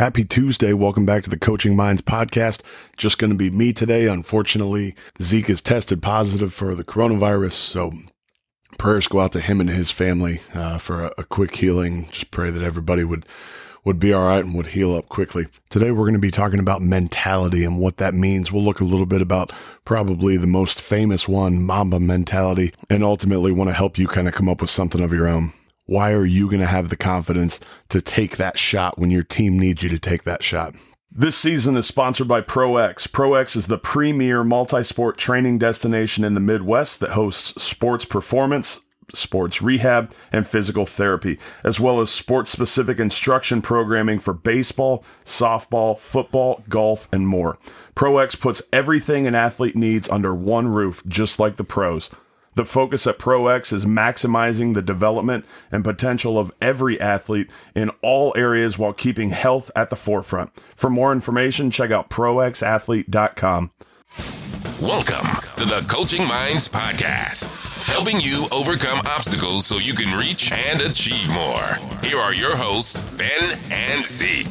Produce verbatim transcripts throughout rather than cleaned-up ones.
Happy Tuesday. Welcome back to the Coaching Minds podcast. Just going to be me today. Unfortunately, Zeke is tested positive for the coronavirus, so prayers go out to him and his family uh, for a, a quick healing. Just pray that everybody would would be all right and would heal up quickly. Today, we're going to be talking about mentality and what that means. We'll look a little bit about probably the most famous one, Mamba mentality, and ultimately want to help you kind of come up with something of your own. Why are you going to have the confidence to take that shot when your team needs you to take that shot? This season is sponsored by Pro-X. Pro-X is the premier multi-sport training destination in the Midwest that hosts sports performance, sports rehab, and physical therapy, as well as sports-specific instruction programming for baseball, softball, football, golf, and more. Pro-X puts everything an athlete needs under one roof, just like the pros. The focus at Pro-X is maximizing the development and potential of every athlete in all areas while keeping health at the forefront. For more information, check out pro x athlete dot com. Welcome to the Coaching Minds podcast, helping you overcome obstacles so you can reach and achieve more. Here are your hosts, Ben and Zeke.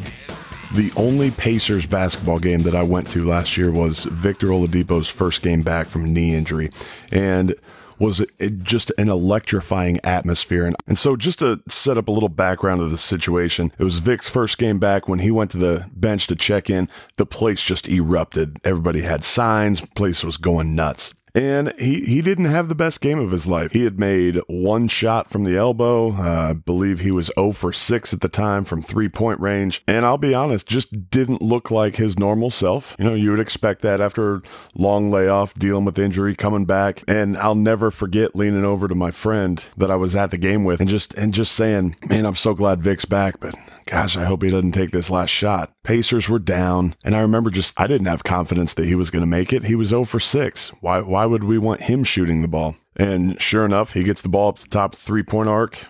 The only Pacers basketball game that I went to last year was Victor Oladipo's first game back from knee injury, and was it just an electrifying atmosphere. And, and so just to set up a little background of the situation, it was Vic's first game back. When he went to the bench to check in, the place just erupted. Everybody had signs. Place was going nuts. And he, he didn't have the best game of his life. He had made one shot from the elbow. Uh, I believe he was zero for six at the time from three-point range. And I'll be honest, just didn't look like his normal self. You know, you would expect that after a long layoff, dealing with injury, coming back. And I'll never forget leaning over to my friend that I was at the game with and just and just saying, man, I'm so glad Vic's back, but gosh, I hope he doesn't take this last shot. Pacers were down, and I remember just, I didn't have confidence that he was going to make it. He was zero for six. Why Why would we want him shooting the ball? And sure enough, he gets the ball up the top of the three-point arc.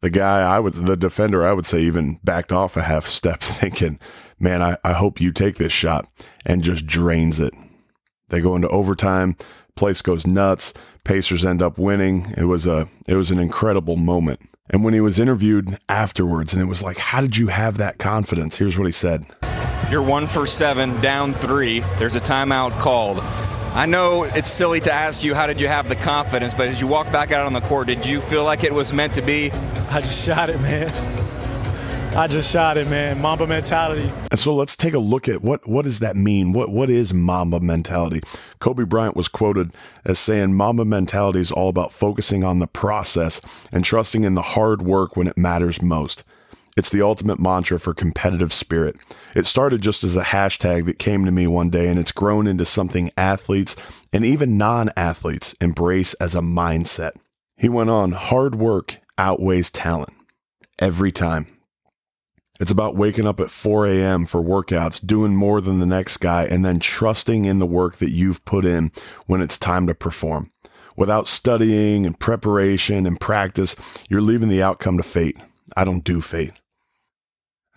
The guy, I would, the defender, I would say, even backed off a half step thinking, man, I, I hope you take this shot, and just drains it. They go into overtime. Place goes nuts. Pacers end up winning. It was a, it was an incredible moment. And when he was interviewed afterwards, and it was like, how did you have that confidence? Here's what he said. You're one for seven, down three. There's a timeout called. I know it's silly to ask you, how did you have the confidence? But as you walk back out on the court, did you feel like it was meant to be? I just shot it, man. I just shot it, man. Mamba mentality. And so let's take a look at what, what does that mean? What What is Mamba mentality? Kobe Bryant was quoted as saying, Mamba mentality is all about focusing on the process and trusting in the hard work when it matters most. It's the ultimate mantra for competitive spirit. It started just as a hashtag that came to me one day, and it's grown into something athletes and even non-athletes embrace as a mindset. He went on, hard work outweighs talent every time. It's about waking up at four a.m. for workouts, doing more than the next guy, and then trusting in the work that you've put in when it's time to perform. Without studying and preparation and practice, you're leaving the outcome to fate. I don't do fate.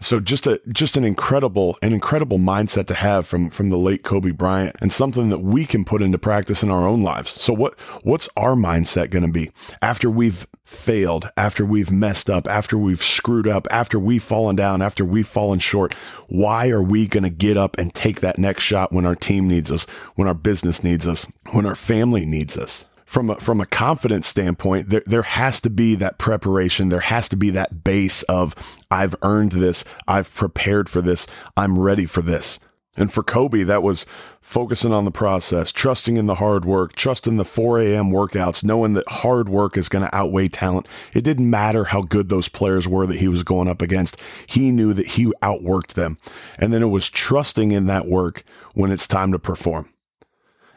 So just a just an incredible an incredible mindset to have from from the late Kobe Bryant, and something that we can put into practice in our own lives. So what what's our mindset going to be after we've failed, after we've messed up, after we've screwed up, after we've fallen down, after we've fallen short? Why are we going to get up and take that next shot when our team needs us, when our business needs us, when our family needs us? From a, from a confidence standpoint, there, there has to be that preparation. There has to be that base of, I've earned this, I've prepared for this, I'm ready for this. And for Kobe, that was focusing on the process, trusting in the hard work, trusting the four a.m. workouts, knowing that hard work is going to outweigh talent. It didn't matter how good those players were that he was going up against. He knew that he outworked them. And then it was trusting in that work when it's time to perform.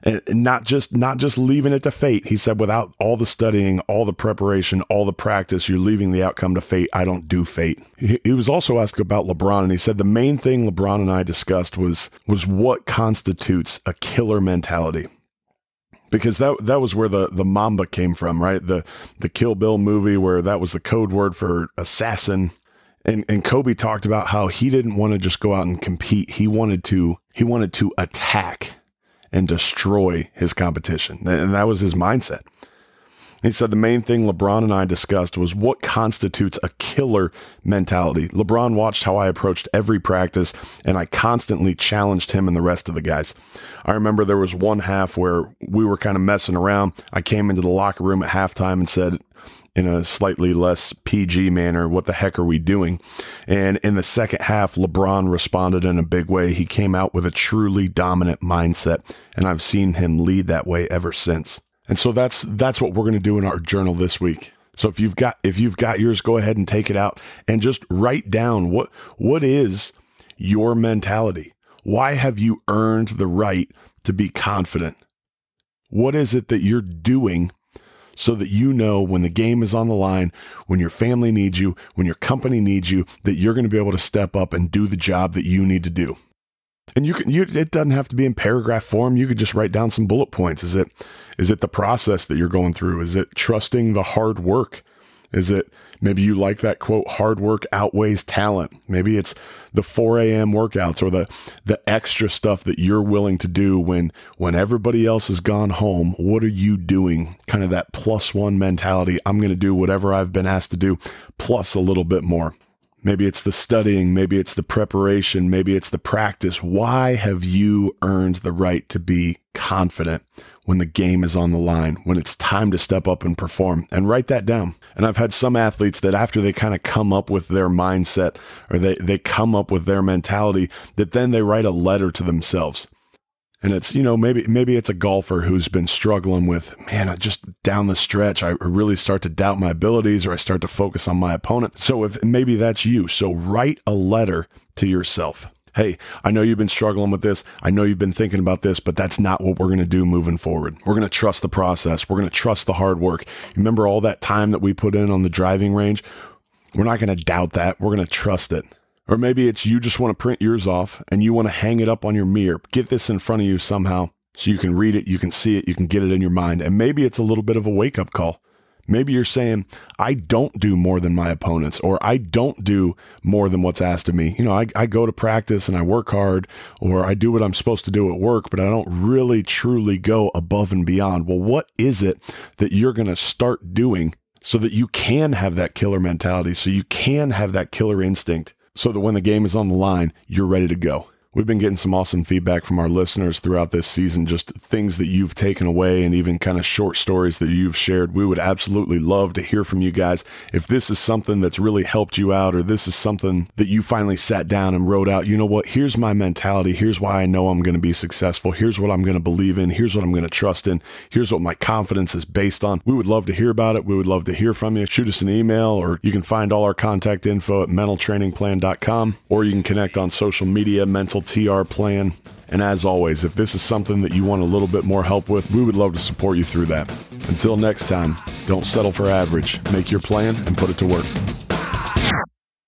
And not just not just leaving it to fate. He said, without all the studying, all the preparation, all the practice, you're leaving the outcome to fate. I don't do fate. He, he was also asked about LeBron, and he said the main thing LeBron and I discussed was was what constitutes a killer mentality. Because that that was where the, the Mamba came from, right? The the Kill Bill movie, where that was the code word for assassin. And and Kobe talked about how he didn't want to just go out and compete. He wanted to he wanted to attack and destroy his competition. And that was his mindset. He said the main thing LeBron and I discussed was what constitutes a killer mentality. LeBron watched how I approached every practice, and I constantly challenged him and the rest of the guys. I remember there was one half where we were kind of messing around. I came into the locker room at halftime and said, in a slightly less P G manner, what the heck are we doing? And in the second half, LeBron responded in a big way. He came out with a truly dominant mindset, and I've seen him lead that way ever since. And so that's that's what we're going to do in our journal this week. So if you've got if you've got yours, go ahead and take it out and just write down what what is your mentality? Why have you earned the right to be confident? What is it that you're doing so that you know when the game is on the line, when your family needs you, when your company needs you, that you're going to be able to step up and do the job that you need to do? And you can, you, it doesn't have to be in paragraph form. You could just write down some bullet points. Is it, is it the process that you're going through? Is it trusting the hard work? Is it, maybe you like that quote, hard work outweighs talent. Maybe it's the four a.m. workouts or the, the extra stuff that you're willing to do when, when everybody else has gone home. What are you doing? Kind of that plus one mentality. I'm going to do whatever I've been asked to do, plus a little bit more. Maybe it's the studying. Maybe it's the preparation. Maybe it's the practice. Why have you earned the right to be confident when the game is on the line, when it's time to step up and perform? And write that down. And I've had some athletes that after they kind of come up with their mindset or they, they come up with their mentality, that then they write a letter to themselves. And it's, you know, maybe, maybe it's a golfer who's been struggling with, man, I just down the stretch, I really start to doubt my abilities, or I start to focus on my opponent. So if maybe that's you, so write a letter to yourself. Hey, I know you've been struggling with this. I know you've been thinking about this, but that's not what we're going to do moving forward. We're going to trust the process. We're going to trust the hard work. Remember all that time that we put in on the driving range? We're not going to doubt that. We're going to trust it. Or maybe it's you just want to print yours off and you want to hang it up on your mirror. Get this in front of you somehow so you can read it, you can see it, you can get it in your mind. And maybe it's a little bit of a wake-up call. Maybe you're saying, I don't do more than my opponents, or I don't do more than what's asked of me. You know, I, I go to practice and I work hard, or I do what I'm supposed to do at work, but I don't really truly go above and beyond. Well, what is it that you're going to start doing so that you can have that killer mentality, so you can have that killer instinct, so that when the game is on the line, you're ready to go? We've been getting some awesome feedback from our listeners throughout this season, just things that you've taken away and even kind of short stories that you've shared. We would absolutely love to hear from you guys. If this is something that's really helped you out, or this is something that you finally sat down and wrote out, you know what, here's my mentality. Here's why I know I'm going to be successful. Here's what I'm going to believe in. Here's what I'm going to trust in. Here's what my confidence is based on. We would love to hear about it. We would love to hear from you. Shoot us an email, or you can find all our contact info at mental training plan dot com, or you can connect on social media, mental T R plan. And as always, if this is something that you want a little bit more help with, we would love to support you through that. Until next time, don't settle for average. Make your plan and put it to work.